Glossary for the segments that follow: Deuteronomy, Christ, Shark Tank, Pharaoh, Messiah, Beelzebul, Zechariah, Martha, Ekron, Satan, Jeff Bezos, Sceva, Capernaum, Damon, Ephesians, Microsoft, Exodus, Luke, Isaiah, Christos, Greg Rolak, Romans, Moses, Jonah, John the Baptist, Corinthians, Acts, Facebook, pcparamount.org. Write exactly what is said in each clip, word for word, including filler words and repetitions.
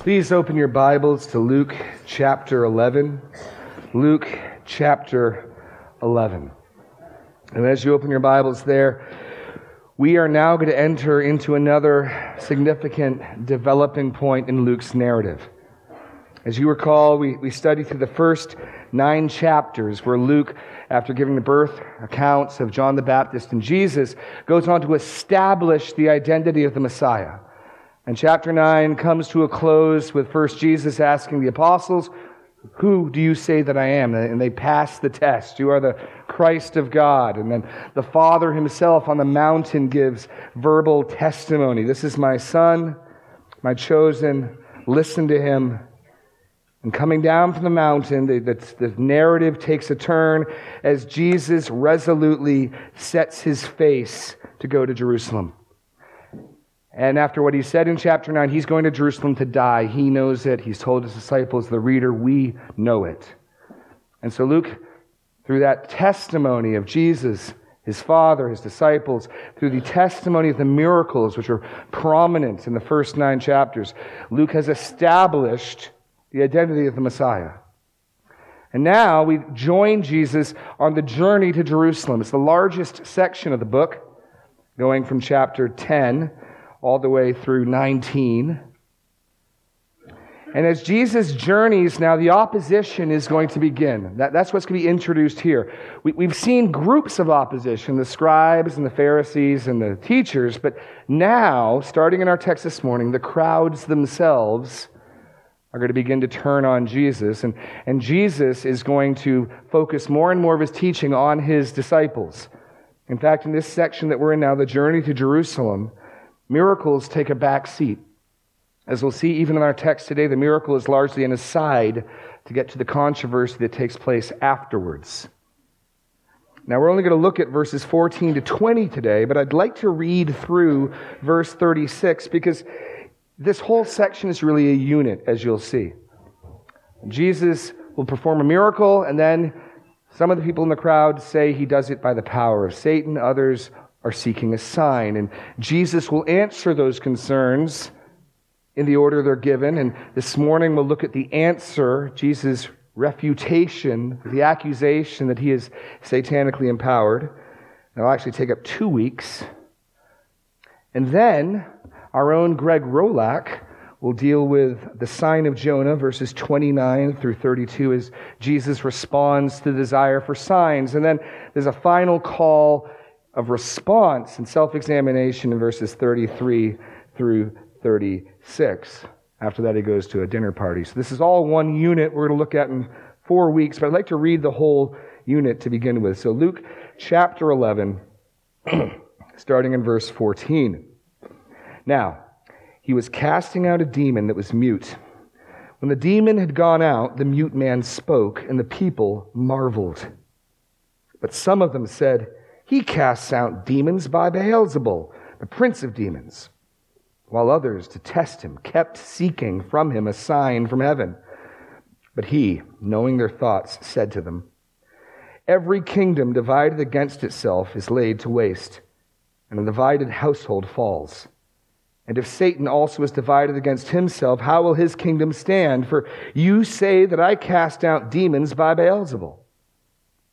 Please open your Bibles to Luke chapter eleven. Luke chapter eleven. And as you open your Bibles there, we are now going to enter into another significant developing point in Luke's narrative. As you recall, we, we studied through the first nine chapters where Luke, after giving the birth accounts of John the Baptist and Jesus, goes on to establish the identity of the Messiah. And chapter nine comes to a close with first Jesus asking the apostles, "Who do you say that I am?" And they pass the test. "You are the Christ of God." And then the Father himself on the mountain gives verbal testimony. "This is my Son, my chosen. Listen to him." And coming down from the mountain, the, the, the narrative takes a turn as Jesus resolutely sets his face to go to Jerusalem. And after what he said in chapter nine, he's going to Jerusalem to die. He knows it. He's told his disciples, the reader, we know it. And so Luke, through that testimony of Jesus, his Father, his disciples, through the testimony of the miracles, which are prominent in the first nine chapters, Luke has established the identity of the Messiah. And now we join Jesus on the journey to Jerusalem. It's the largest section of the book, going from chapter ten all the way through nineteen. And as Jesus journeys now, the opposition is going to begin. That, that's what's going to be introduced here. We, we've seen groups of opposition, the scribes and the Pharisees and the teachers, but now, starting in our text this morning, the crowds themselves are going to begin to turn on Jesus. And, and Jesus is going to focus more and more of his teaching on his disciples. In fact, in this section that we're in now, the journey to Jerusalem, miracles take a back seat. As we'll see even in our text today, the miracle is largely an aside to get to the controversy that takes place afterwards. Now, we're only going to look at verses fourteen to twenty today, but I'd like to read through verse thirty-six because this whole section is really a unit, as you'll see. Jesus will perform a miracle, and then some of the people in the crowd say he does it by the power of Satan. Others are seeking a sign. And Jesus will answer those concerns in the order they're given. And this morning we'll look at the answer, Jesus' refutation, the accusation that he is satanically empowered. And it'll actually take up two weeks. And then our own Greg Rolak will deal with the sign of Jonah, verses twenty-nine through thirty-two, as Jesus responds to the desire for signs. And then there's a final call of response and self-examination in verses thirty-three through thirty-six. After that, he goes to a dinner party. So this is all one unit we're going to look at in four weeks, but I'd like to read the whole unit to begin with. So Luke chapter eleven, starting in verse fourteen. "Now, he was casting out a demon that was mute. When the demon had gone out, the mute man spoke, and the people marveled. But some of them said, 'He casts out demons by Beelzebul, the prince of demons.' While others, to test him, kept seeking from him a sign from heaven. But he, knowing their thoughts, said to them, 'Every kingdom divided against itself is laid to waste, and a divided household falls. And if Satan also is divided against himself, how will his kingdom stand? For you say that I cast out demons by Beelzebul.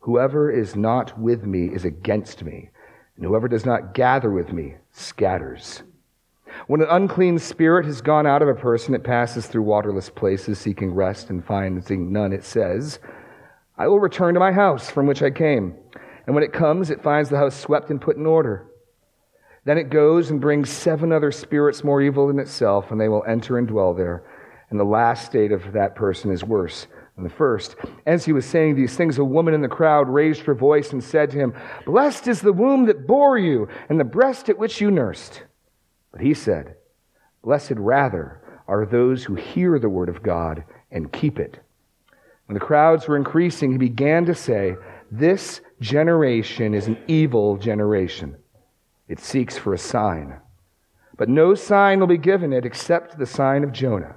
Whoever is not with me is against me, and whoever does not gather with me scatters. When an unclean spirit has gone out of a person, it passes through waterless places, seeking rest and finding none. It says, 'I will return to my house from which I came.' And when it comes, it finds the house swept and put in order. Then it goes and brings seven other spirits more evil than itself, and they will enter and dwell there. And the last state of that person is worse than the first." As he was saying these things, a woman in the crowd raised her voice and said to him, "Blessed is the womb that bore you, and the breast at which you nursed." But he said, "Blessed rather are those who hear the word of God and keep it." When the crowds were increasing, he began to say, "This generation is an evil generation. It seeks for a sign. But no sign will be given it except the sign of Jonah.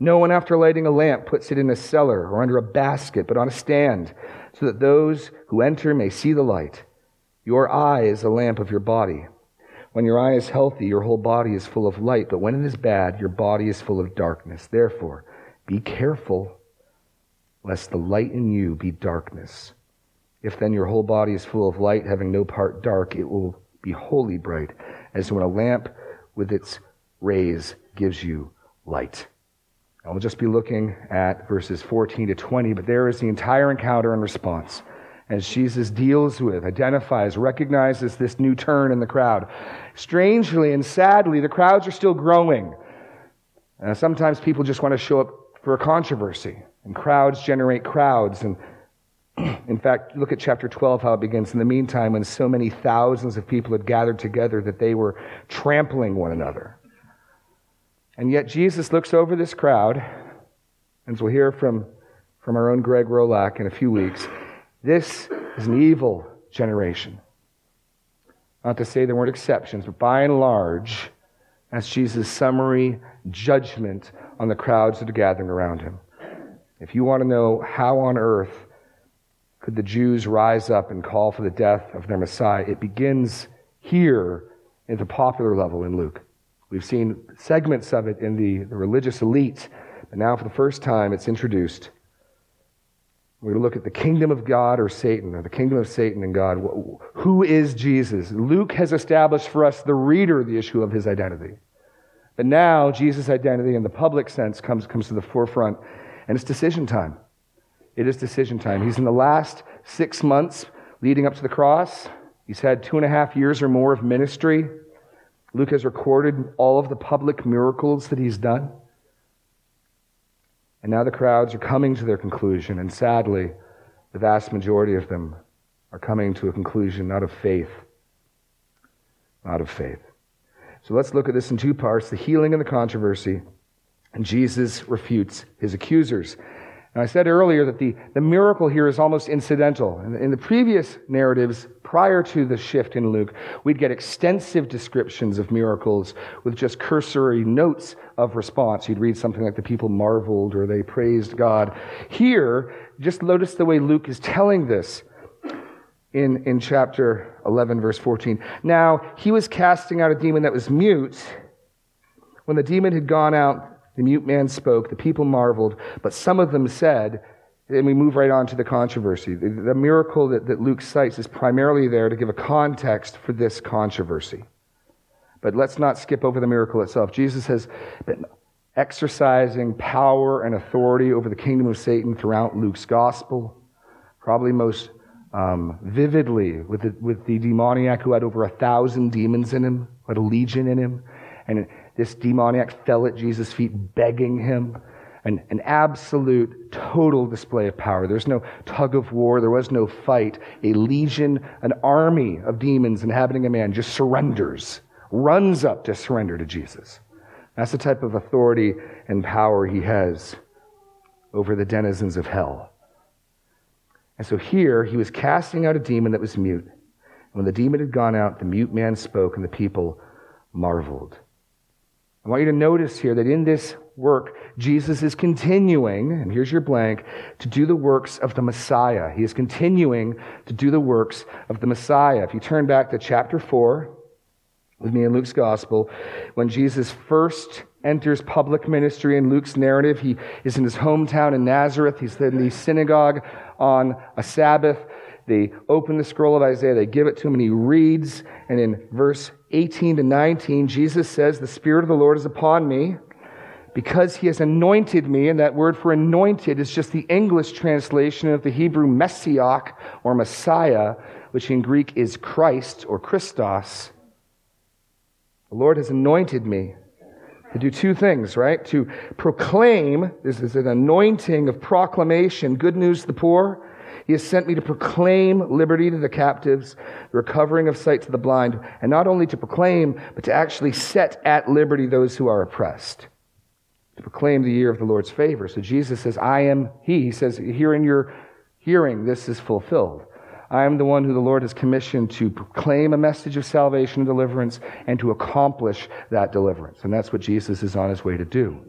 No one, after lighting a lamp, puts it in a cellar or under a basket, but on a stand, so that those who enter may see the light. Your eye is the lamp of your body. When your eye is healthy, your whole body is full of light, but when it is bad, your body is full of darkness. Therefore, be careful, lest the light in you be darkness. If then your whole body is full of light, having no part dark, it will be wholly bright, as when a lamp with its rays gives you light." And we'll just be looking at verses fourteen to twenty, but there is the entire encounter and response as Jesus deals with, identifies, recognizes this new turn in the crowd. Strangely and sadly, the crowds are still growing. Uh, sometimes people just want to show up for a controversy, and crowds generate crowds. And in fact, look at chapter twelve, how it begins. "In the meantime, when so many thousands of people had gathered together that they were trampling one another." And yet Jesus looks over this crowd, and as we'll hear from, from our own Greg Rolak in a few weeks, this is an evil generation. Not to say there weren't exceptions, but by and large, that's Jesus' summary judgment on the crowds that are gathering around him. If you want to know how on earth could the Jews rise up and call for the death of their Messiah, it begins here at the popular level in Luke. We've seen segments of it in the, the religious elite, but now for the first time it's introduced. We're going to look at the kingdom of God or Satan, or the kingdom of Satan and God. Who is Jesus? Luke has established for us, the reader, the issue of his identity. But now Jesus' identity in the public sense comes, comes to the forefront, and it's decision time. It is decision time. He's in the last six months leading up to the cross. He's had two and a half years or more of ministry. Luke has recorded all of the public miracles that he's done. And now the crowds are coming to their conclusion, and sadly, the vast majority of them are coming to a conclusion not of faith, not of faith. So let's look at this in two parts, the healing and the controversy, and Jesus refutes his accusers. Now, I said earlier that the, the miracle here is almost incidental. In, in the previous narratives, prior to the shift in Luke, we'd get extensive descriptions of miracles with just cursory notes of response. You'd read something like the people marveled or they praised God. Here, just notice the way Luke is telling this in, in chapter eleven, verse fourteen. "Now, he was casting out a demon that was mute. When the demon had gone out, the mute man spoke, the people marveled, but some of them said," and we move right on to the controversy. The, the miracle that, that Luke cites is primarily there to give a context for this controversy. But let's not skip over the miracle itself. Jesus has been exercising power and authority over the kingdom of Satan throughout Luke's gospel, probably most um, vividly with the, with the demoniac who had over a thousand demons in him, who had a legion in him, and it, this demoniac fell at Jesus' feet, begging him. An, an absolute, total display of power. There's no tug of war. There was no fight. A legion, an army of demons inhabiting a man just surrenders, runs up to surrender to Jesus. That's the type of authority and power he has over the denizens of hell. And so here, he was casting out a demon that was mute. And when the demon had gone out, the mute man spoke, and the people marveled. I want you to notice here that in this work, Jesus is continuing, and here's your blank, to do the works of the Messiah. He is continuing to do the works of the Messiah. If you turn back to chapter four with me in Luke's gospel, when Jesus first enters public ministry in Luke's narrative, he is in his hometown in Nazareth. He's in the synagogue on a Sabbath. They open the scroll of Isaiah, they give it to him, and he reads. And in verse eighteen to nineteen, Jesus says, "The Spirit of the Lord is upon me, because he has anointed me, and that word for anointed is just the English translation of the Hebrew Messiach or Messiah, which in Greek is Christ or Christos. The Lord has anointed me to do two things, right? To proclaim, this is an anointing of proclamation, good news to the poor. He has sent me to proclaim liberty to the captives, the recovering of sight to the blind, and not only to proclaim, but to actually set at liberty those who are oppressed, to proclaim the year of the Lord's favor. So Jesus says, I am he. He says, here in your hearing, this is fulfilled. I am the one who the Lord has commissioned to proclaim a message of salvation and deliverance and to accomplish that deliverance. And that's what Jesus is on his way to do.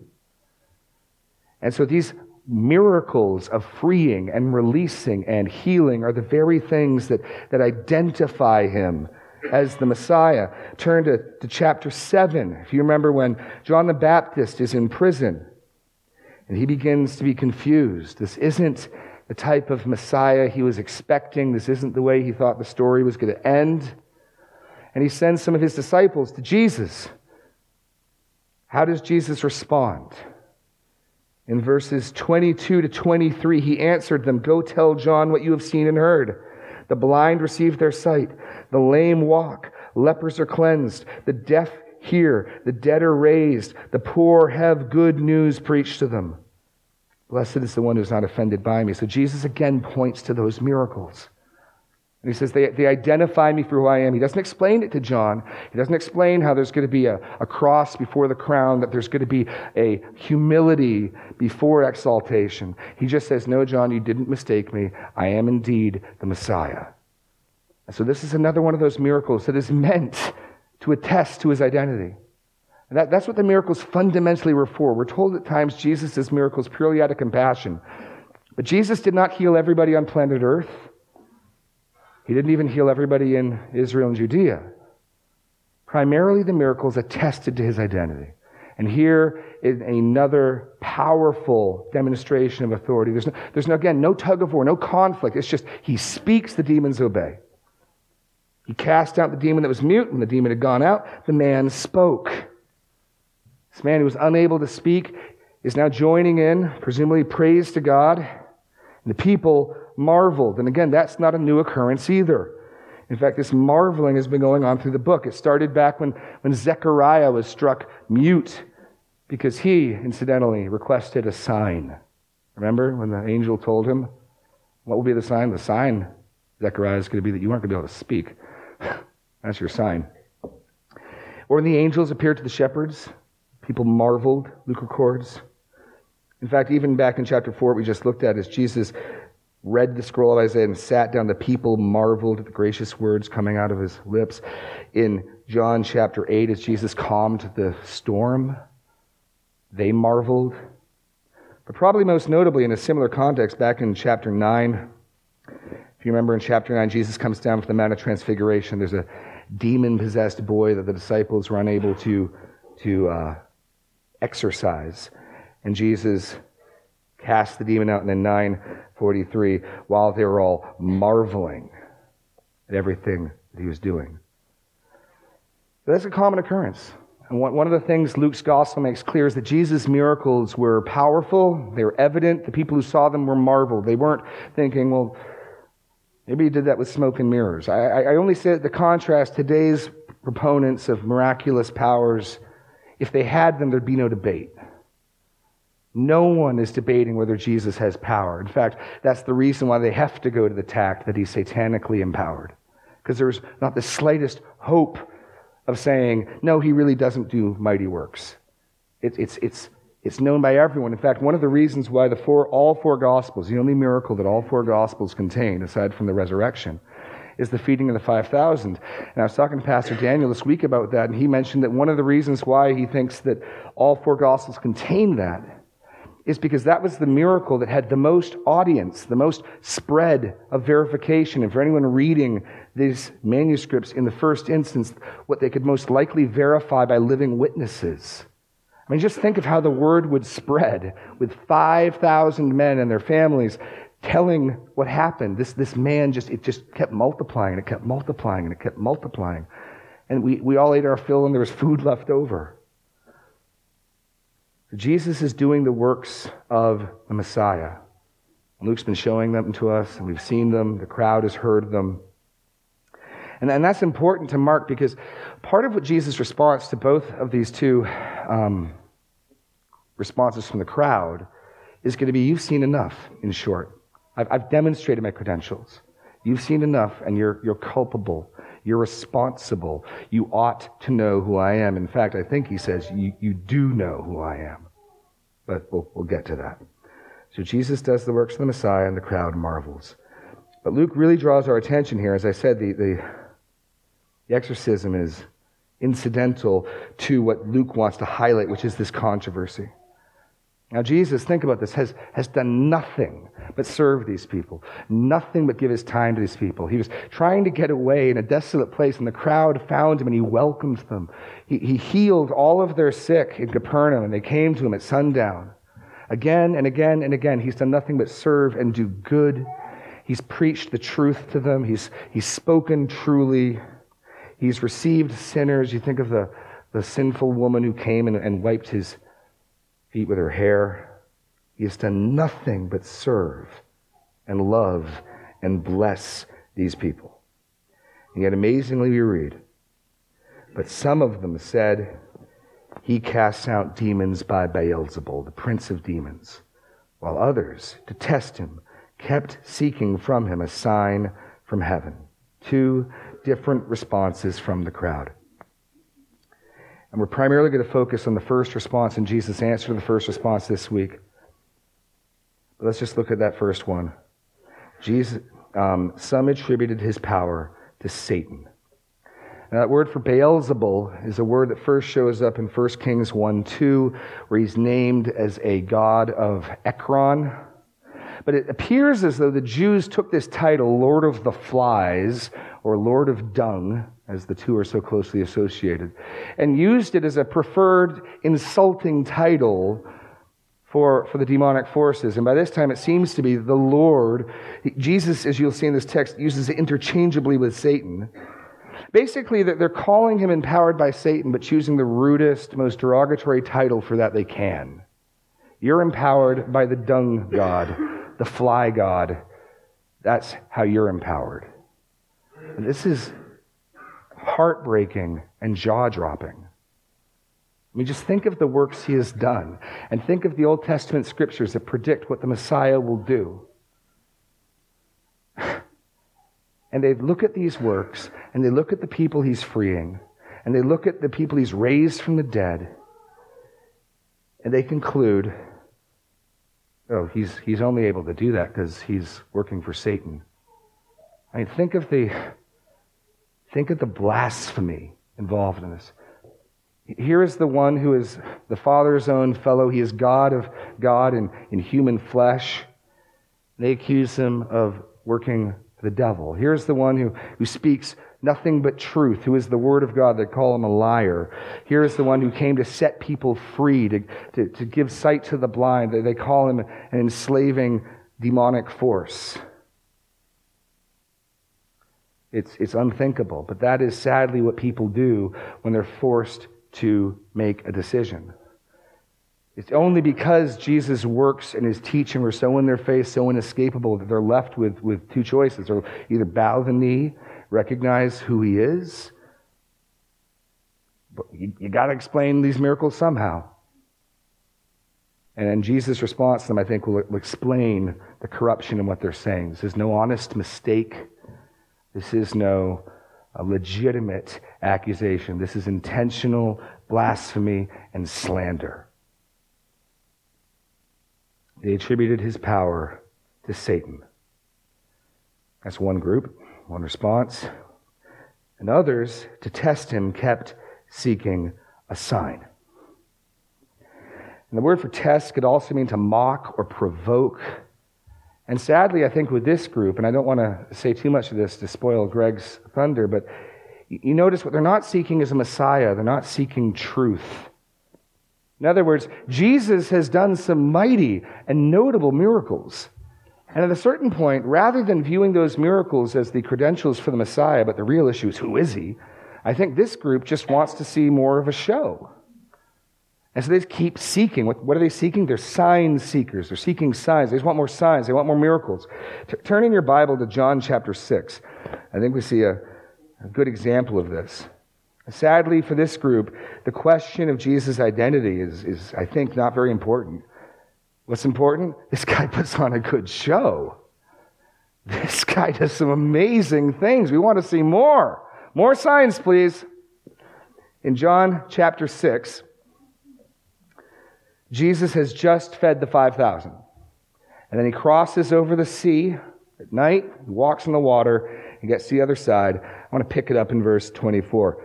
And so these miracles of freeing and releasing and healing are the very things that, that identify him as the Messiah. Turn to, to chapter seven. If you remember when John the Baptist is in prison and he begins to be confused. This isn't the type of Messiah he was expecting. This isn't the way he thought the story was going to end. And he sends some of his disciples to Jesus. How does Jesus respond? In verses twenty-two to twenty-three, he answered them, "Go tell John what you have seen and heard. The blind receive their sight, the lame walk, lepers are cleansed, the deaf hear, the dead are raised, the poor have good news preached to them. Blessed is the one who is not offended by me." So Jesus again points to those miracles. And he says, they, they identify me for who I am. He doesn't explain it to John. He doesn't explain how there's going to be a, a cross before the crown, that there's going to be a humility before exaltation. He just says, no, John, you didn't mistake me. I am indeed the Messiah. And so this is another one of those miracles that is meant to attest to his identity. And that, that's what the miracles fundamentally were for. We're told at times Jesus does miracles purely out of compassion. But Jesus did not heal everybody on planet Earth. He didn't even heal everybody in Israel and Judea. Primarily the miracles attested to his identity. And here is another powerful demonstration of authority. There's, no, there's no, again, no tug of war, no conflict. It's just he speaks, the demons obey. He cast out the demon that was mute, and the demon had gone out. The man spoke. This man who was unable to speak is now joining in, presumably praise to God. And the people marveled. And again, that's not a new occurrence either. In fact, this marveling has been going on through the book. It started back when, when Zechariah was struck mute because he, incidentally, requested a sign. Remember when the angel told him, what will be the sign? The sign, Zechariah, is going to be that you aren't going to be able to speak. That's your sign. Or when the angels appeared to the shepherds, people marveled, Luke records. In fact, even back in chapter four, we just looked at, is Jesus read the scroll of Isaiah and sat down. The people marveled at the gracious words coming out of his lips. In John chapter eight, as Jesus calmed the storm, they marveled. But probably most notably in a similar context, back in chapter nine, if you remember in chapter nine, Jesus comes down from the Mount of Transfiguration. There's a demon-possessed boy that the disciples were unable to, to uh, exorcise. And Jesus cast the demon out, and in nine forty-three, while they were all marveling at everything that he was doing. But that's a common occurrence. And one of the things Luke's gospel makes clear is that Jesus' miracles were powerful, they were evident, the people who saw them were marveled. They weren't thinking, well, maybe he did that with smoke and mirrors. I, I only say that the contrast, today's proponents of miraculous powers, if they had them, there'd be no debate. No one is debating whether Jesus has power. In fact, that's the reason why they have to go to the tact that he's satanically empowered. Because there's not the slightest hope of saying, no, he really doesn't do mighty works. It, it's, it's, it's known by everyone. In fact, one of the reasons why the four, all four Gospels, the only miracle that all four Gospels contain, aside from the resurrection, is the feeding of the five thousand. And I was talking to Pastor Daniel this week about that, and he mentioned that one of the reasons why he thinks that all four Gospels contain that is because that was the miracle that had the most audience, the most spread of verification. And for anyone reading these manuscripts in the first instance, what they could most likely verify by living witnesses. I mean, just think of how the word would spread with five thousand men and their families telling what happened. This this man, just it just kept multiplying, and it kept multiplying, and it kept multiplying. And we, we all ate our fill, and there was food left over. Jesus is doing the works of the Messiah. Luke's been showing them to us, and we've seen them. The crowd has heard them. And, and that's important to mark, because part of what Jesus' response to both of these two um, responses from the crowd is going to be, you've seen enough, in short. I've, I've demonstrated my credentials. You've seen enough, and you're you're culpable. You're responsible. You ought to know who I am. In fact, I think he says, you, you do know who I am. But we'll, we'll get to that. So Jesus does the works of the Messiah, and the crowd marvels. But Luke really draws our attention here. As I said, the, the, the exorcism is incidental to what Luke wants to highlight, which is this controversy. Now Jesus, think about this, has, has done nothing but serve these people, nothing but give his time to these people. He was trying to get away in a desolate place, and the crowd found him, and he welcomed them. He, he healed all of their sick in Capernaum, and they came to him at sundown. Again and again and again, he's done nothing but serve and do good. He's preached the truth to them. He's he's spoken truly. He's received sinners. You think of the, the sinful woman who came and, and wiped his feet with her hair. He has done nothing but serve and love and bless these people. And yet amazingly we read, but some of them said, he casts out demons by Beelzebul, the prince of demons, while others, to test him, kept seeking from him a sign from heaven. Two different responses from the crowd. And we're primarily going to focus on the first response and Jesus' answer to the first response this week. But let's just look at that first one. Jesus, um, some attributed his power to Satan. Now, that word for Beelzebul is a word that first shows up in First Kings one two, where he's named as a god of Ekron. But it appears as though the Jews took this title, Lord of the Flies, or Lord of Dung, as the two are so closely associated, and used it as a preferred insulting title for, for the demonic forces. And by this time, it seems to be the Lord. Jesus, as you'll see in this text, uses it interchangeably with Satan. Basically, they're calling him empowered by Satan, but choosing the rudest, most derogatory title for that they can. You're empowered by the dung god, the fly god. That's how you're empowered. And this is heartbreaking and jaw-dropping. I mean, just think of the works he has done, and think of the Old Testament scriptures that predict what the Messiah will do. And they look at these works, and they look at the people he's freeing, and they look at the people he's raised from the dead, and they conclude, oh, he's he's only able to do that because he's working for Satan. I mean, think of the think of the blasphemy involved in this. Here is the one who is the Father's own fellow. He is God of God in, in human flesh. They accuse him of working for the devil. Here is the one who, who speaks nothing but truth, who is the Word of God. They call him a liar. Here is the one who came to set people free, to, to, to give sight to the blind. They, they call him an enslaving demonic force. It's, it's unthinkable, but that is sadly what people do when they're forced to make a decision. It's only because Jesus' works and his teaching were so in their face, so inescapable, that they're left with, with two choices. Or either bow the knee, recognize who he is. But you, you got to explain these miracles somehow. And, and Jesus' response to them, I think, will, will explain the corruption in what they're saying. This is no honest mistake. This is no uh, legitimate accusation. This is intentional blasphemy and slander. They attributed his power to Satan. That's one group. One response. And others, to test him, kept seeking a sign. And the word for test could also mean to mock or provoke. And sadly, I think with this group, and I don't want to say too much of this to spoil Greg's thunder, but you notice what they're not seeking is a Messiah. They're not seeking truth. In other words, Jesus has done some mighty and notable miracles. And at a certain point, rather than viewing those miracles as the credentials for the Messiah, but the real issue is, who is he? I think this group just wants to see more of a show. And so they just keep seeking. What, what are they seeking? They're sign seekers. They're seeking signs. They just want more signs. They want more miracles. T- turn in your Bible to John chapter six. I think we see a, a good example of this. Sadly, for this group, the question of Jesus' identity is, is, I think, not very important. What's important? This guy puts on a good show. This guy does some amazing things. We want to see more. More signs, please. In John chapter six, Jesus has just fed the five thousand. And then he crosses over the sea at night, he walks in the water, and gets to the other side. I want to pick it up in verse twenty-four.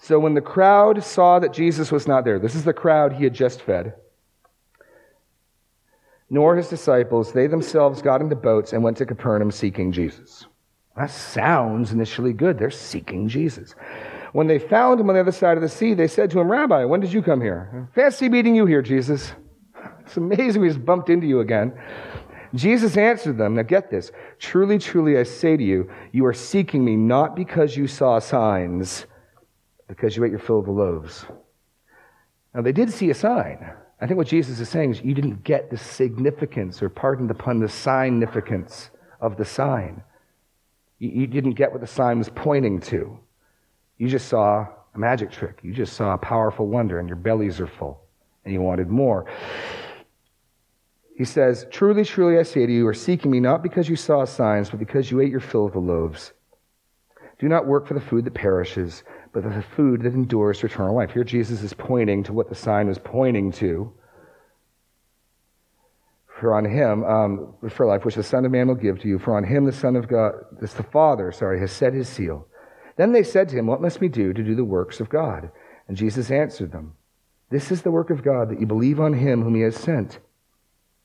So when the crowd saw that Jesus was not there, this is the crowd he had just fed, nor his disciples, they themselves got into boats and went to Capernaum seeking Jesus. That sounds initially good. They're seeking Jesus. When they found him on the other side of the sea, they said to him, Rabbi, when did you come here? Fancy meeting you here, Jesus. It's amazing we just bumped into you again. Jesus answered them, now get this, truly, truly, I say to you, you are seeking me not because you saw signs, because you ate your fill of the loaves. Now, they did see a sign. I think what Jesus is saying is you didn't get the significance, or pardon the pun, the significance of the sign. You, you didn't get what the sign was pointing to. You just saw a magic trick. You just saw a powerful wonder, and your bellies are full, and you wanted more. He says, truly, truly, I say to you, you are seeking me not because you saw signs, but because you ate your fill of the loaves. Do not work for the food that perishes, but for the food that endures to eternal life. Here Jesus is pointing to what the sign was pointing to. For on him, um, for life, which the Son of Man will give to you, for on him the Son of God, this the Father, sorry, has set his seal. Then they said to him, what must we do to do the works of God? And Jesus answered them, this is the work of God, that you believe on him whom he has sent.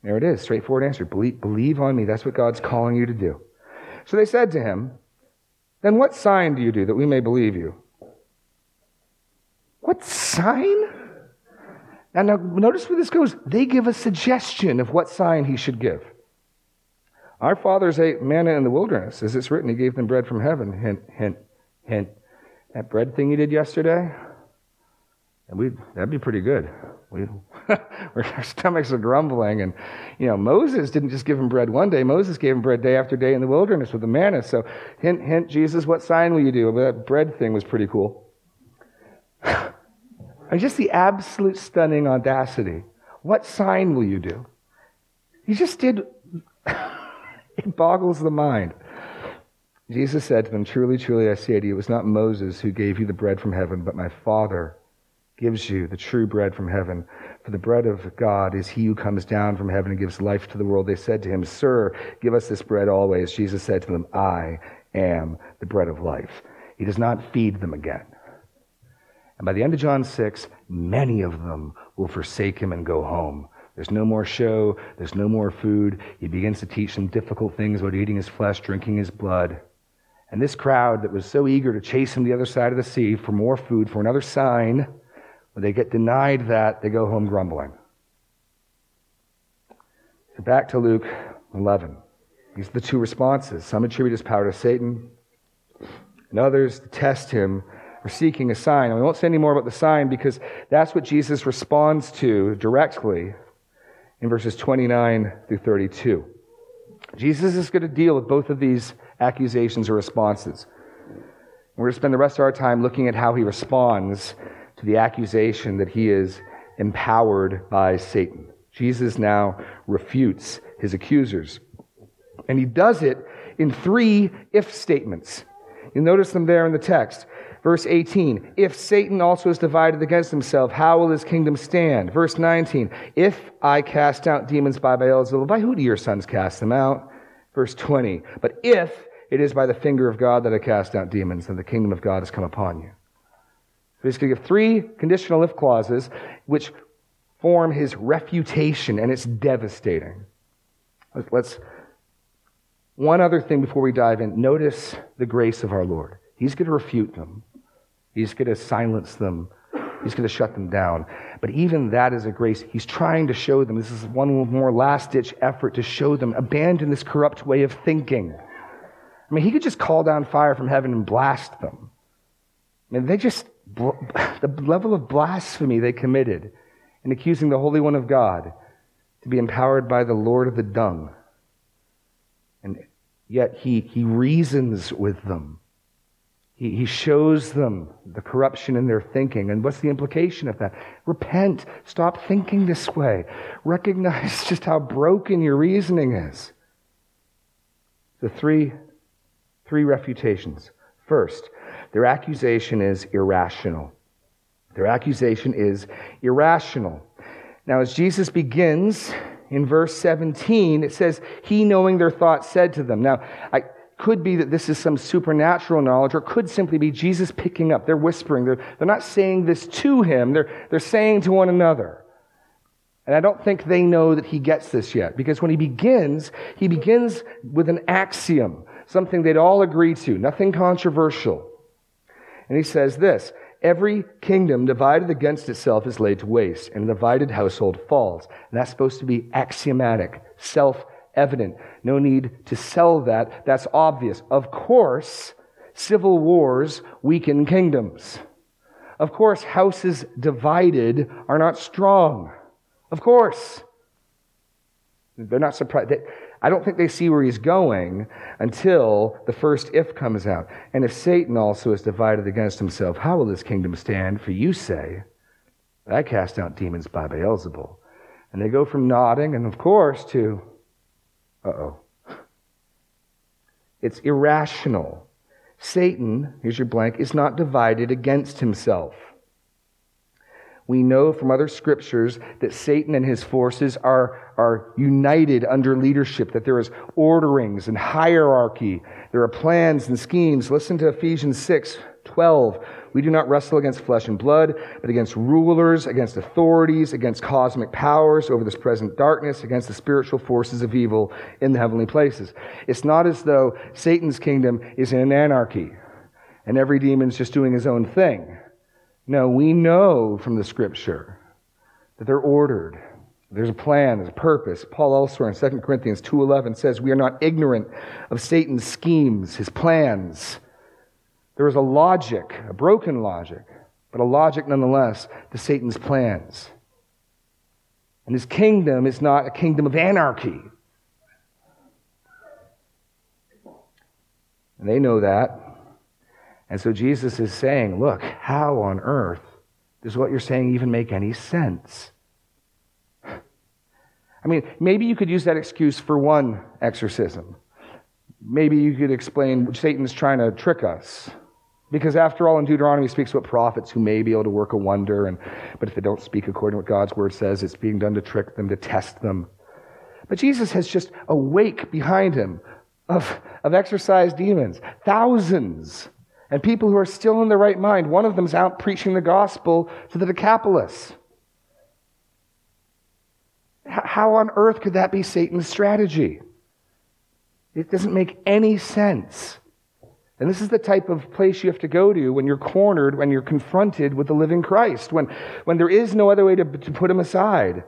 There it is, straightforward answer. Believe, believe on me. That's what God's calling you to do. So they said to him, then what sign do you do that we may believe you? What sign? Now, now notice where this goes. They give a suggestion of what sign he should give. Our fathers ate manna in the wilderness. As it's written, he gave them bread from heaven. Hint, hint, hint. That bread thing you did yesterday, and we that'd be pretty good. We, our stomachs are grumbling, and you know Moses didn't just give him bread one day. Moses gave him bread day after day in the wilderness with the manna. So hint, hint, Jesus, what sign will you do? But that bread thing was pretty cool. And just the absolute stunning audacity. What sign will you do? He just did. It boggles the mind. Jesus said to them, truly, truly, I say to you, it was not Moses who gave you the bread from heaven, but my Father gives you the true bread from heaven. For the bread of God is he who comes down from heaven and gives life to the world. They said to him, Sir, give us this bread always. Jesus said to them, I am the bread of life. He does not feed them again. And by the end of John six, many of them will forsake him and go home. There's no more show. There's no more food. He begins to teach them difficult things about eating his flesh, drinking his blood. And this crowd that was so eager to chase him to the other side of the sea for more food, for another sign, when they get denied that, they go home grumbling. So back to Luke eleven. These are the two responses. Some attribute his power to Satan, and others to test him or seeking a sign. And we won't say any more about the sign because that's what Jesus responds to directly in verses twenty-nine through thirty-two. Jesus is going to deal with both of these accusations or responses. We're going to spend the rest of our time looking at how he responds the accusation that he is empowered by Satan. Jesus now refutes his accusers. And he does it in three if statements. You'll notice them there in the text. Verse eighteen, if Satan also is divided against himself, how will his kingdom stand? Verse nineteen, if I cast out demons by Beelzebul, by who do your sons cast them out? Verse twenty, but if it is by the finger of God that I cast out demons, then the kingdom of God has come upon you. He's going to give three conditional if clauses which form his refutation, and it's devastating. Let's, one other thing before we dive in. Notice the grace of our Lord. He's going to refute them. He's going to silence them. He's going to shut them down. But even that is a grace. He's trying to show them. This is one more last-ditch effort to show them, abandon this corrupt way of thinking. I mean, he could just call down fire from heaven and blast them. I mean, they just... the level of blasphemy they committed in accusing the Holy One of God to be empowered by the Lord of the Dung. And yet he, he reasons with them. He, he shows them the corruption in their thinking. And what's the implication of that? Repent. Stop thinking this way. Recognize just how broken your reasoning is. The three, three refutations. First, their accusation is irrational. Their accusation is irrational. Now, as Jesus begins in verse seventeen, it says, "He, knowing their thoughts, said to them." Now, I could be that this is some supernatural knowledge, or could simply be Jesus picking up. They're whispering. They're, they're not saying this to him. They're, they're saying to one another. And I don't think they know that he gets this yet, because when he begins, he begins with an axiom, something they'd all agree to, nothing controversial. And he says this: "Every kingdom divided against itself is laid to waste, and a divided household falls." And that's supposed to be axiomatic, self-evident. No need to sell that. That's obvious. Of course, civil wars weaken kingdoms. Of course, houses divided are not strong. Of course. They're not surprised. They, I don't think they see where he's going until the first "if" comes out. "And if Satan also is divided against himself, how will his kingdom stand? For you say, I cast out demons by Beelzebul." And they go from nodding and, of course, to, uh-oh. It's irrational. Satan, here's your blank, is not divided against himself. We know from other scriptures that Satan and his forces are, are united under leadership, that there is orderings and hierarchy. There are plans and schemes. Listen to Ephesians six twelve. "We do not wrestle against flesh and blood, but against rulers, against authorities, against cosmic powers over this present darkness, against the spiritual forces of evil in the heavenly places." It's not as though Satan's kingdom is in anarchy and every demon's just doing his own thing. No, we know from the Scripture that they're ordered. There's a plan, there's a purpose. Paul elsewhere in Second Corinthians two eleven says, "We are not ignorant of Satan's schemes, his plans." There is a logic, a broken logic, but a logic nonetheless to Satan's plans. And his kingdom is not a kingdom of anarchy. And they know that. And so Jesus is saying, look, how on earth does what you're saying even make any sense? I mean, maybe you could use that excuse for one exorcism. Maybe you could explain Satan's trying to trick us. Because after all, in Deuteronomy, he speaks about prophets who may be able to work a wonder, and but if they don't speak according to what God's word says, it's being done to trick them, to test them. But Jesus has just a wake behind him of, of exorcised demons, thousands. And people who are still in their right mind. One of them's out preaching the gospel to the Decapolis. How on earth could that be Satan's strategy? It doesn't make any sense. And this is the type of place you have to go to when you're cornered, when you're confronted with the living Christ, when, when there is no other way to, to put him aside.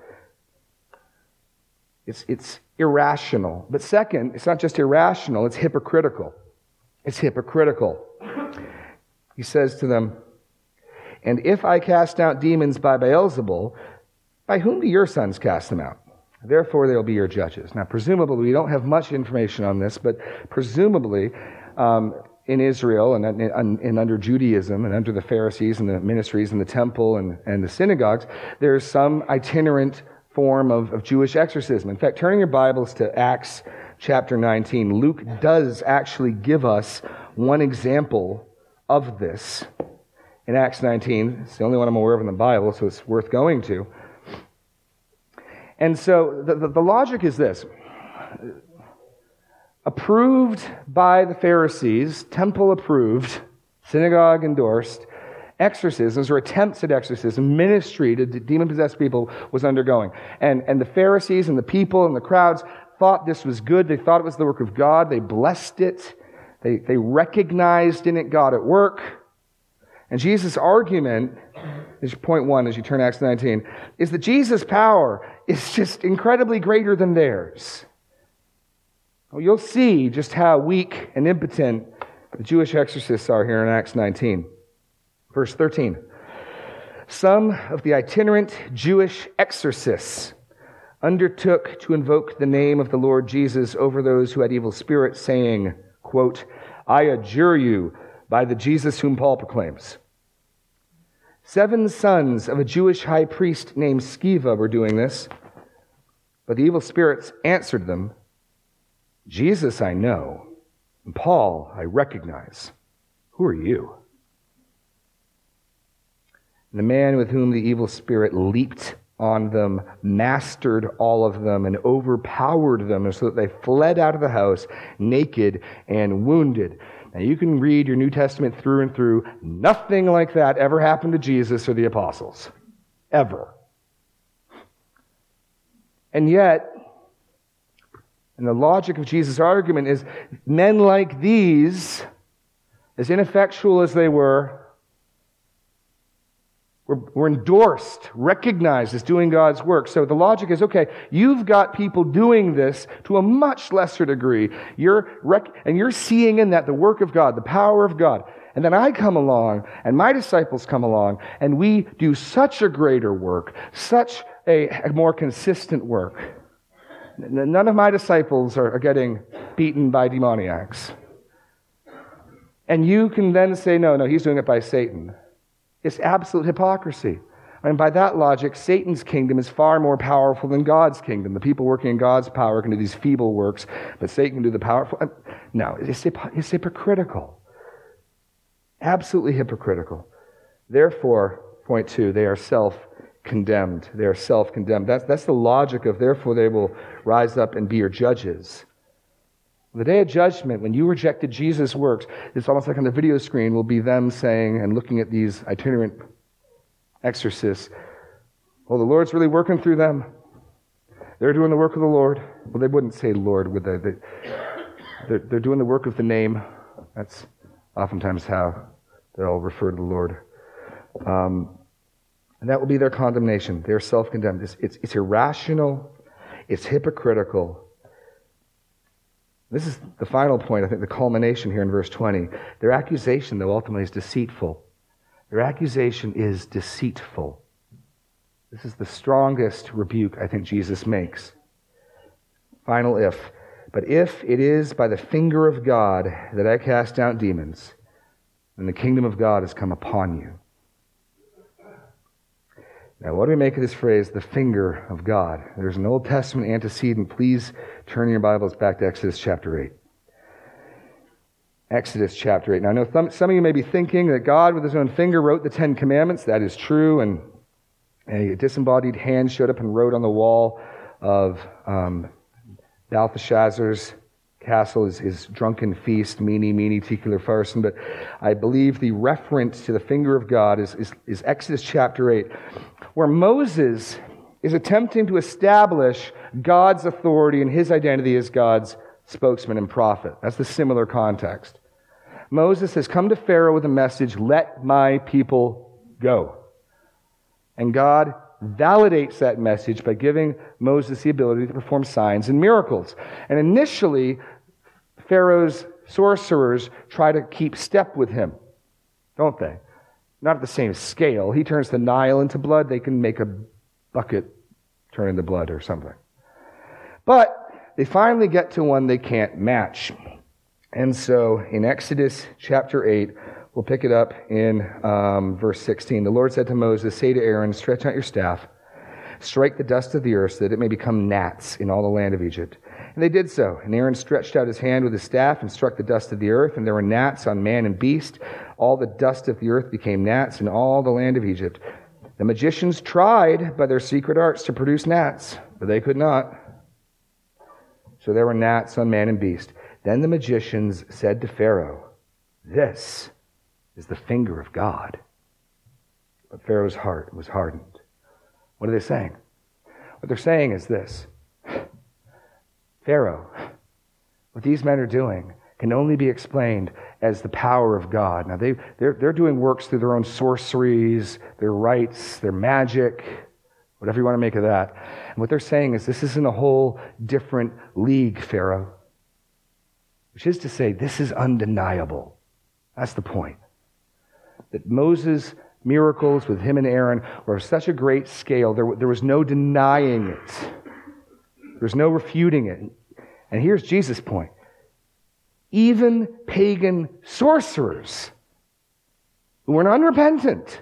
It's, it's irrational. But second, it's not just irrational, it's hypocritical. It's hypocritical. He says to them, "And if I cast out demons by Beelzebul, by whom do your sons cast them out? Therefore they will be your judges." Now, presumably, we don't have much information on this, but presumably um, in Israel and, and, and under Judaism and under the Pharisees and the ministries and the temple and, and the synagogues, there's some itinerant form of, of Jewish exorcism. In fact, turning your Bibles to Acts chapter nineteen, Luke does actually give us one example of this in Acts nineteen. It's the only one I'm aware of in the Bible, so it's worth going to. And so the, the, the logic is this. Approved by the Pharisees, temple-approved, synagogue-endorsed, exorcisms or attempts at exorcism, ministry to demon-possessed people was undergoing. And, and the Pharisees and the people and the crowds thought this was good. They thought it was the work of God. They blessed it. They, they recognized in it God at work. And Jesus' argument, is point one as you turn to Acts nineteen, is that Jesus' power is just incredibly greater than theirs. Well, you'll see just how weak and impotent the Jewish exorcists are here in Acts nineteen. Verse thirteen. Some of the itinerant Jewish exorcists undertook to invoke the name of the Lord Jesus over those who had evil spirits, saying, quote, I adjure you by the Jesus whom Paul proclaims. Seven sons of a Jewish high priest named Sceva were doing this, but the evil spirits answered them, Jesus I know, and Paul I recognize. Who are you? And the man with whom the evil spirit leaped on them, mastered all of them, and overpowered them, so that they fled out of the house naked and wounded. Now you can read your New Testament through and through. Nothing like that ever happened to Jesus or the apostles. Ever. And yet, and the logic of Jesus' argument is, men like these, as ineffectual as they were, We're, we're endorsed, recognized as doing God's work. So the logic is, okay, you've got people doing this to a much lesser degree. You're rec- and you're seeing in that the work of God, the power of God. And then I come along, and my disciples come along, and we do such a greater work, such a, a more consistent work. None of my disciples are, are getting beaten by demoniacs. And you can then say, no, no, he's doing it by Satan. It's absolute hypocrisy. I mean, by that logic, Satan's kingdom is far more powerful than God's kingdom. The people working in God's power can do these feeble works, but Satan can do the powerful. No, it's, it's hypocritical. Absolutely hypocritical. Therefore, point two, they are self-condemned. They are self-condemned. That's, that's the logic of, therefore, they will rise up and be your judges. The day of judgment, when you rejected Jesus' works, it's almost like on the video screen will be them saying and looking at these itinerant exorcists, well, the Lord's really working through them. They're doing the work of the Lord. Well, they wouldn't say Lord. Would they? They, they're, they're doing the work of the name. That's oftentimes how they'll refer to the Lord. Um, and that will be their condemnation. They're self-condemned. It's, it's, it's irrational. It's hypocritical. This is the final point, I think, the culmination here in verse twenty. Their accusation, though, ultimately is deceitful. Their accusation is deceitful. This is the strongest rebuke I think Jesus makes. Final if. But if it is by the finger of God that I cast out demons, then the kingdom of God has come upon you. Now, what do we make of this phrase, the finger of God? There's an Old Testament antecedent. Please turn your Bibles back to Exodus chapter eight. Exodus chapter eight. Now, I know some, some of you may be thinking that God, with his own finger, wrote the Ten Commandments. That is true. And a disembodied hand showed up and wrote on the wall of um, Belteshazzar's castle, his, his drunken feast, meeny, meeny, tickler farson. But I believe the reference to the finger of God is, is, is Exodus chapter eight. Where Moses is attempting to establish God's authority and his identity as God's spokesman and prophet. That's the similar context. Moses has come to Pharaoh with a message, let my people go. And God validates that message by giving Moses the ability to perform signs and miracles. And initially, Pharaoh's sorcerers try to keep step with him, don't they? Not at the same scale. He turns the Nile into blood. They can make a bucket turn into blood or something. But they finally get to one they can't match. And so in Exodus chapter eight, we'll pick it up in um, verse sixteen. The Lord said to Moses, say to Aaron, stretch out your staff, strike the dust of the earth so that it may become gnats in all the land of Egypt. And they did so. And Aaron stretched out his hand with his staff and struck the dust of the earth, and there were gnats on man and beast. All the dust of the earth became gnats in all the land of Egypt. The magicians tried by their secret arts to produce gnats, but they could not. So there were gnats on man and beast. Then the magicians said to Pharaoh, this is the finger of God. But Pharaoh's heart was hardened. What are they saying? What they're saying is this. Pharaoh, what these men are doing can only be explained as the power of God. Now, they, they're, they're doing works through their own sorceries, their rites, their magic, whatever you want to make of that. And what they're saying is, this isn't a whole different league, Pharaoh. Which is to say, this is undeniable. That's the point. that Moses' miracles with him and Aaron were of such a great scale, there, there was no denying it. There was no refuting it. And here's Jesus' point. Even pagan sorcerers who were unrepentant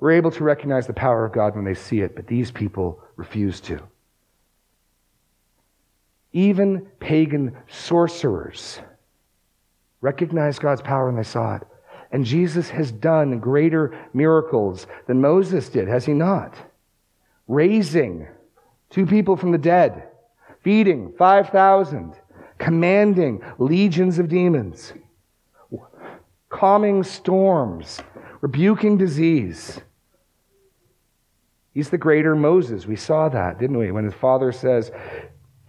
were able to recognize the power of God when they see it, but these people refused to. Even pagan sorcerers recognized God's power when they saw it. And Jesus has done greater miracles than Moses did, has he not? Raising two people from the dead, feeding five thousand, commanding legions of demons, calming storms, rebuking disease. He's the greater Moses. We saw that, didn't we? When his father says,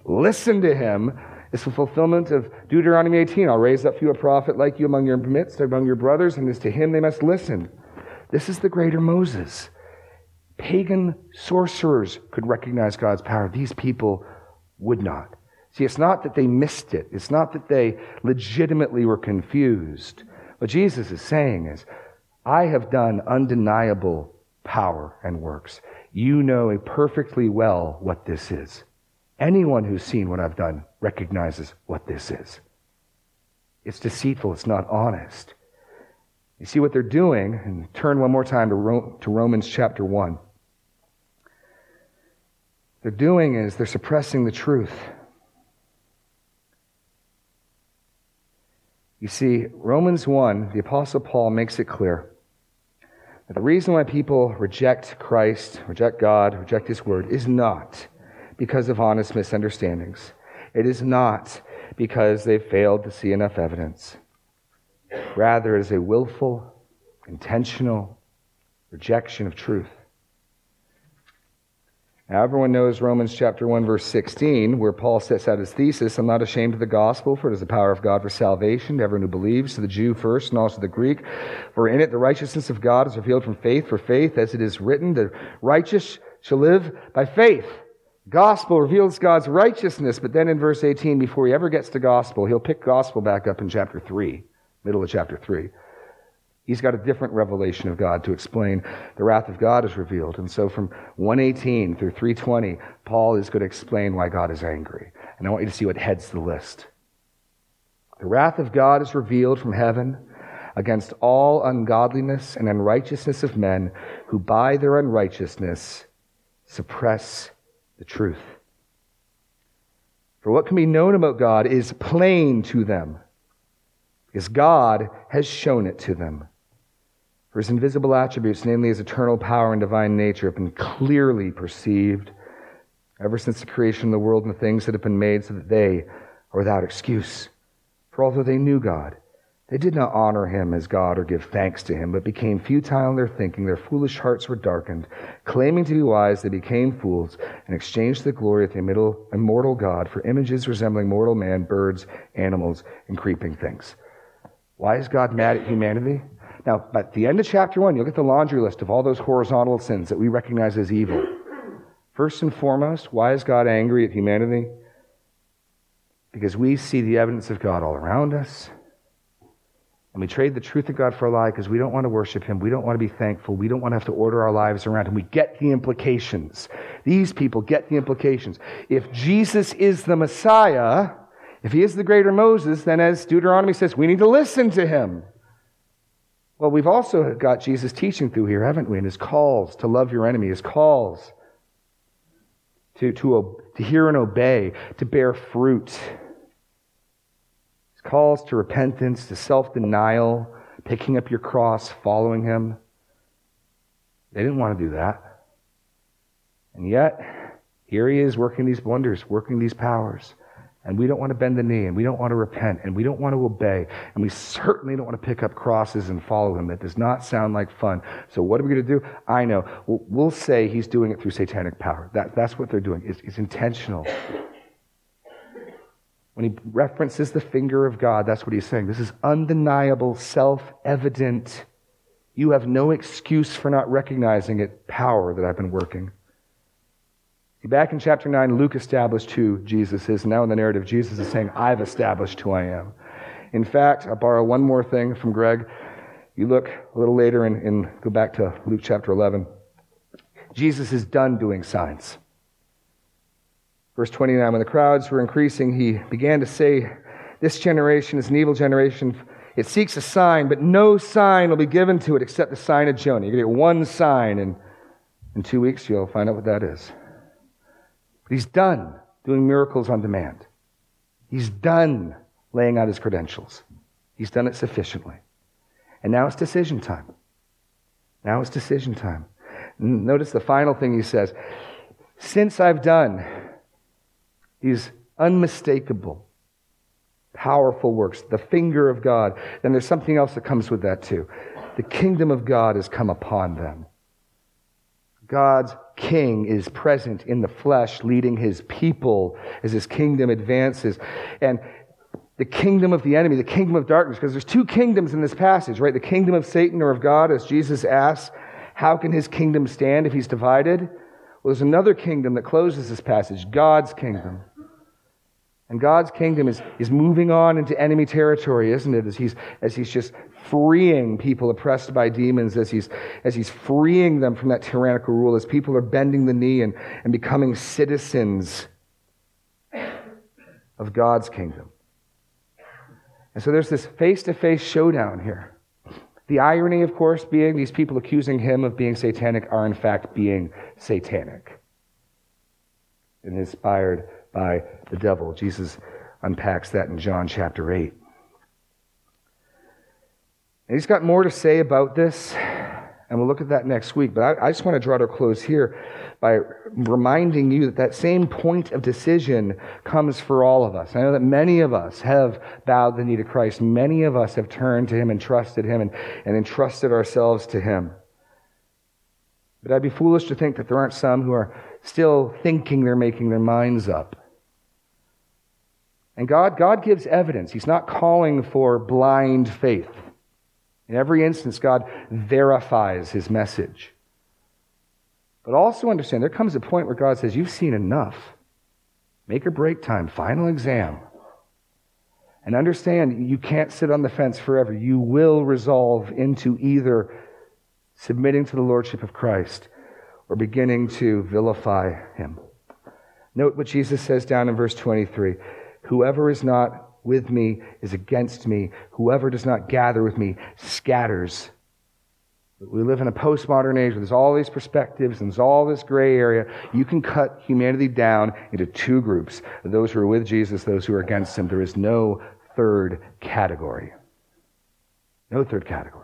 listen to him. It's the fulfillment of Deuteronomy eighteen. I'll raise up for you a prophet like you among your midst, among your brothers, and as to him they must listen. This is the greater Moses. Pagan sorcerers could recognize God's power. These people would not. See, it's not that they missed it. It's not that they legitimately were confused. What Jesus is saying is, I have done undeniable power and works. You know perfectly well what this is. Anyone who's seen what I've done recognizes what this is. It's deceitful. It's not honest. You see what they're doing, and turn one more time to Ro- to Romans chapter one. What they're doing is they're suppressing the truth. You see, Romans one, the Apostle Paul makes it clear that the reason why people reject Christ, reject God, reject His Word is not because of honest misunderstandings. It is not because they've failed to see enough evidence. Rather, it is a willful, intentional rejection of truth. Now, everyone knows Romans chapter one, verse sixteen, where Paul sets out his thesis, I'm not ashamed of the gospel, for it is the power of God for salvation to everyone who believes, to the Jew first and also the Greek. For in it the righteousness of God is revealed from faith for faith, as it is written, the righteous shall live by faith. Gospel reveals God's righteousness, but then in verse eighteen, before he ever gets to gospel, he'll pick gospel back up in chapter three, middle of chapter three. He's got a different revelation of God to explain the wrath of God is revealed. And so from one eighteen through three twenty, Paul is going to explain why God is angry. And I want you to see what heads the list. The wrath of God is revealed from heaven against all ungodliness and unrighteousness of men who by their unrighteousness suppress the truth. For what can be known about God is plain to them, because God has shown it to them. For His invisible attributes, namely His eternal power and divine nature, have been clearly perceived ever since the creation of the world and the things that have been made, so that they are without excuse. For although they knew God, they did not honor Him as God or give thanks to Him, but became futile in their thinking. Their foolish hearts were darkened. Claiming to be wise, they became fools and exchanged the glory of the immortal God for images resembling mortal man, birds, animals, and creeping things. Why is God mad at humanity? Now, at the end of chapter one, you'll get the laundry list of all those horizontal sins that we recognize as evil. First and foremost, why is God angry at humanity? Because we see the evidence of God all around us. And we trade the truth of God for a lie because we don't want to worship Him. We don't want to be thankful. We don't want to have to order our lives around Him. We get the implications. These people get the implications. If Jesus is the Messiah, if He is the greater Moses, then as Deuteronomy says, we need to listen to Him. Well, we've also got Jesus teaching through here, haven't we? And His calls to love your enemy, His calls to, to, to hear and obey, to bear fruit. Calls to repentance, to self-denial, picking up your cross, following Him. They didn't want to do that. And yet, here He is working these wonders, working these powers. And we don't want to bend the knee, and we don't want to repent, and we don't want to obey, and we certainly don't want to pick up crosses and follow Him. That does not sound like fun. So what are we going to do? I know. We'll say He's doing it through satanic power. That, that's what they're doing. It's, it's intentional. When he references the finger of God, that's what he's saying. This is undeniable, self-evident. You have no excuse for not recognizing it, power that I've been working. Back in chapter nine, Luke established who Jesus is. Now in the narrative, Jesus is saying, I've established who I am. In fact, I'll borrow one more thing from Greg. You look a little later and, and go back to Luke chapter eleven. Jesus is done doing signs. Verse twenty-nine, when the crowds were increasing, he began to say, "This generation is an evil generation. It seeks a sign, but no sign will be given to it except the sign of Jonah." You're going to get one sign, and in two weeks you'll find out what that is. But he's done doing miracles on demand. He's done laying out his credentials. He's done it sufficiently. And now it's decision time. Now it's decision time. Notice the final thing he says. Since I've done these unmistakable, powerful works, the finger of God, then there's something else that comes with that too. The kingdom of God has come upon them. God's king is present in the flesh, leading his people as his kingdom advances. And the kingdom of the enemy, the kingdom of darkness, because there's two kingdoms in this passage, right? The kingdom of Satan or of God, as Jesus asks, how can his kingdom stand if he's divided? Well, there's another kingdom that closes this passage, God's kingdom. And God's kingdom is, is moving on into enemy territory, isn't it? As he's, as he's just freeing people oppressed by demons, as he's, as he's freeing them from that tyrannical rule, as people are bending the knee and, and becoming citizens of God's kingdom. And so there's this face-to-face showdown here. The irony, of course, being these people accusing him of being satanic are in fact being satanic and inspired by the devil. Jesus unpacks that in John chapter eight. And he's got more to say about this, and we'll look at that next week. But I, I just want to draw to a close here by reminding you that that same point of decision comes for all of us. I know that many of us have bowed the knee to Christ. Many of us have turned to him and trusted him and, and entrusted ourselves to him. But I'd be foolish to think that there aren't some who are still thinking they're making their minds up. And God, God gives evidence. He's not calling for blind faith. In every instance, God verifies his message. But also understand, there comes a point where God says, you've seen enough. Make or break time, final exam. And understand, you can't sit on the fence forever. You will resolve into either submitting to the lordship of Christ or beginning to vilify him. Note what Jesus says down in verse twenty-three. Whoever is not with me is against me. Whoever does not gather with me scatters. We live in a postmodern age where there's all these perspectives and there's all this gray area. You can cut humanity down into two groups. Those who are with Jesus, those who are against him. There is no third category. No third category.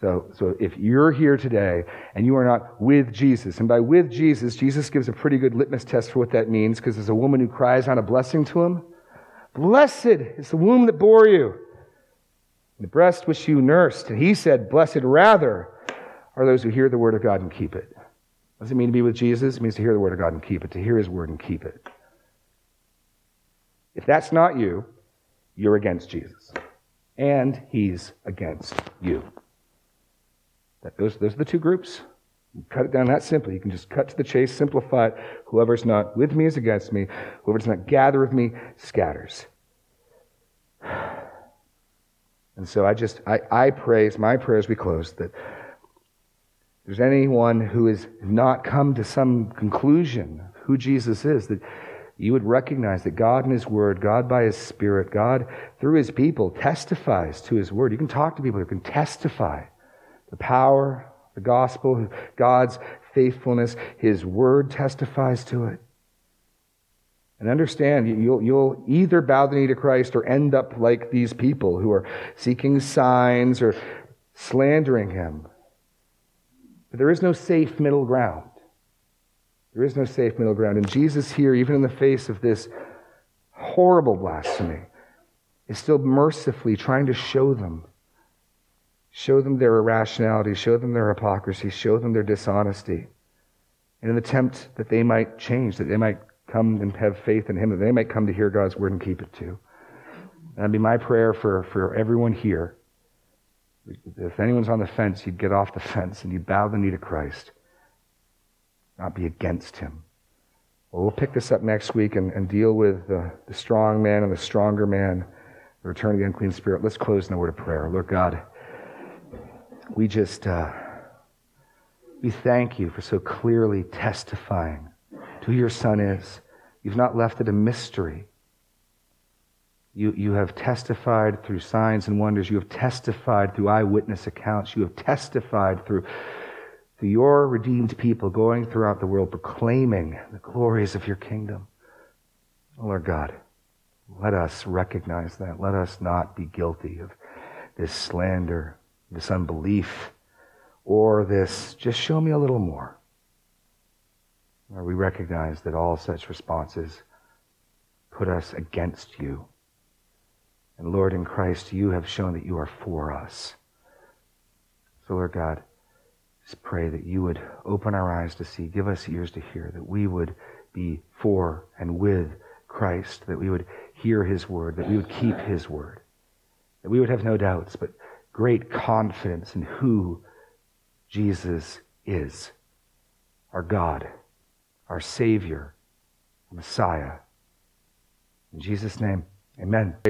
So, so if you're here today and you are not with Jesus, and by with Jesus, Jesus gives a pretty good litmus test for what that means, because there's a woman who cries out a blessing to him. Blessed is the womb that bore you, the breast which you nursed. And he said, blessed rather are those who hear the word of God and keep it. What does it mean to be with Jesus? It means to hear the word of God and keep it, to hear his word and keep it. If that's not you, you're against Jesus. And he's against you. Those, those are the two groups. You cut it down that simply. You can just cut to the chase, simplify it. Whoever's not with me is against me. Whoever does not gather with me scatters. And so I just, I, I pray, my prayer as we close, that if there's anyone who has not come to some conclusion who Jesus is, that you would recognize that God in his word, God by his spirit, God through his people testifies to his word. You can talk to people who can testify the power, the gospel, God's faithfulness, his word testifies to it. And understand, you'll, you'll either bow the knee to Christ or end up like these people who are seeking signs or slandering him. But there is no safe middle ground. There is no safe middle ground. And Jesus here, even in the face of this horrible blasphemy, is still mercifully trying to show them Show them their irrationality, show them their hypocrisy, show them their dishonesty. In an attempt that they might change, that they might come and have faith in him, that they might come to hear God's word and keep it too. That'd be my prayer for, for everyone here. If anyone's on the fence, you'd get off the fence and you'd bow the knee to Christ. Not be against him. Well, we'll pick this up next week and, and deal with the, the strong man and the stronger man, the return of the unclean spirit. Let's close in a word of prayer. Lord God, we just, uh, we thank you for so clearly testifying to who your Son is. You've not left it a mystery. You, you have testified through signs and wonders. You have testified through eyewitness accounts. You have testified through, through your redeemed people going throughout the world proclaiming the glories of your kingdom. Oh, Lord God, let us recognize that. Let us not be guilty of this slander, this unbelief, or this, just show me a little more. We recognize that all such responses put us against you. And Lord, in Christ, you have shown that you are for us. So Lord God, just pray that you would open our eyes to see, give us ears to hear, that we would be for and with Christ, that we would hear his word, that we would keep his word, that we would have no doubts, but great confidence in who Jesus is, our God, our Savior, our Messiah. In Jesus' name, amen.